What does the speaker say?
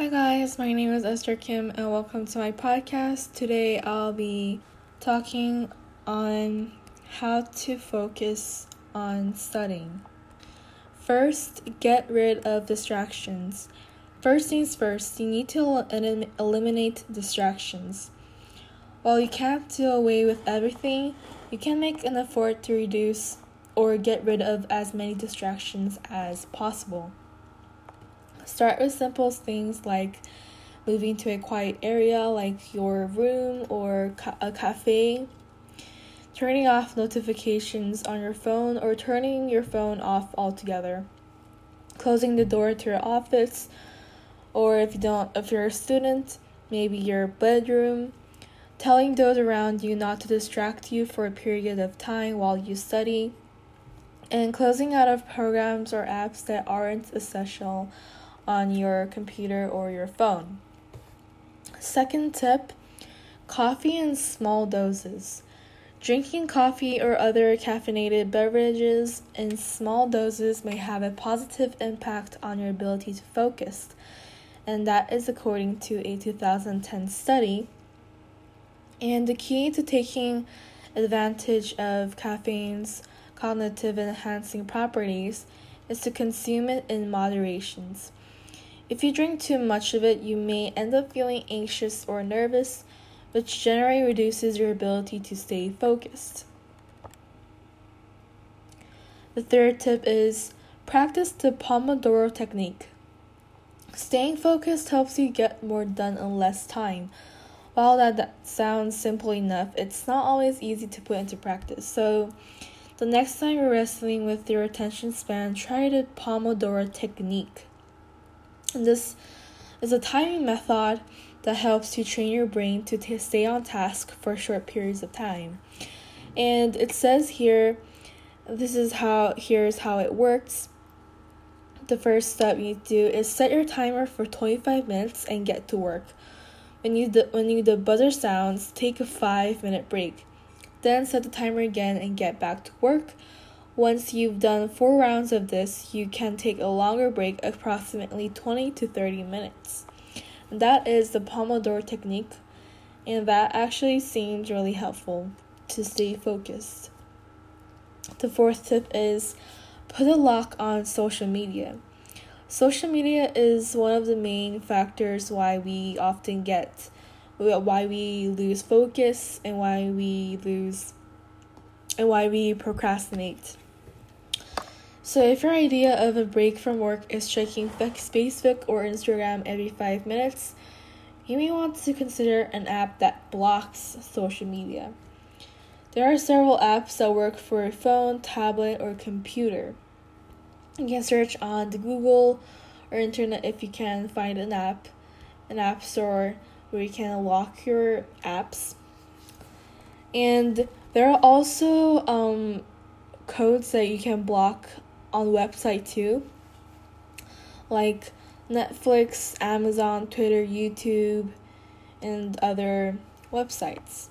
Hi guys, my name is Esther Kim and welcome to my podcast. Today I'll be talking on how to focus on studying. First, get rid of distractions. First things first, you need to eliminate distractions. While you can't do away with everything, you can make an effort to reduce or get rid of as many distractions as possible. Start with simple things like moving to a quiet area like your room or a cafe, turning off notifications on your phone or turning your phone off altogether, closing the door to your office, or if you're a student, maybe your bedroom, telling those around you not to distract you for a period of time while you study, and closing out of programs or apps that aren't essential on your computer or your phone. Second tip, coffee in small doses. Drinking coffee or other caffeinated beverages in small doses may have a positive impact on your ability to focus, and that is according to a 2010 study. And the key to taking advantage of caffeine's cognitive enhancing properties is to consume it in moderation. If you drink too much of it, you may end up feeling anxious or nervous, which generally reduces your ability to stay focused. The third tip is practice the Pomodoro Technique. Staying focused helps you get more done in less time. While that sounds simple enough, it's not always easy to put into practice. So the next time you're wrestling with your attention span, try the Pomodoro Technique. And this is a timing method that helps to train your brain to stay on task for short periods of time. And it says here, here's how it works. The first step you do is set your timer for 25 minutes and get to work. When the buzzer sounds, take a 5-minute break. Then set the timer again and get back to work. Once you've done 4 rounds of this, you can take a longer break, approximately 20 to 30 minutes. And that is the Pomodoro Technique, and that actually seems really helpful to stay focused. The fourth tip is put a lock on social media. Social media is one of the main factors why we lose focus and why we procrastinate. So if your idea of a break from work is checking Facebook or Instagram every 5 minutes, you may want to consider an app that blocks social media. There are several apps that work for a phone, tablet, or computer. You can search on the Google or internet if you can find an app store where you can lock your apps. And there are also codes that you can block on website too, like Netflix, Amazon, Twitter, YouTube, and other websites.